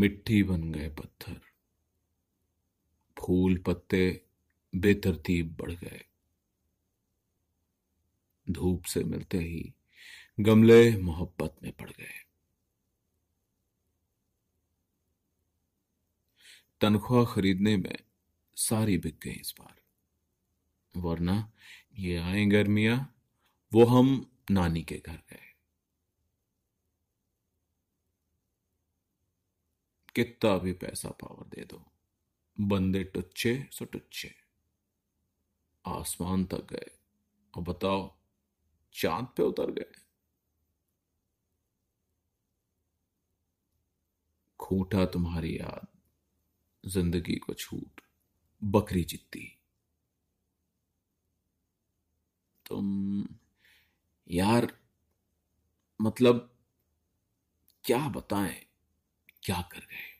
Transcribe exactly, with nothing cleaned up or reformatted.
मिट्टी बन गए पत्थर, फूल पत्ते बेतरतीब बढ़ गए। धूप से मिलते ही गमले मोहब्बत में पड़ गए। तनख्वाह खरीदने में सारी बिक गई इस बार, वरना ये आए गर्मियां वो हम नानी के घर गए। कितना भी पैसा पावर दे दो, बंदे टुच्चे सो टुच्चे। आसमान तक गए और बताओ चांद पे उतर गए। खूंटा तुम्हारी याद, जिंदगी को छूट बकरी जित्ती। तुम यार मतलब क्या बताएं, क्या कर गए।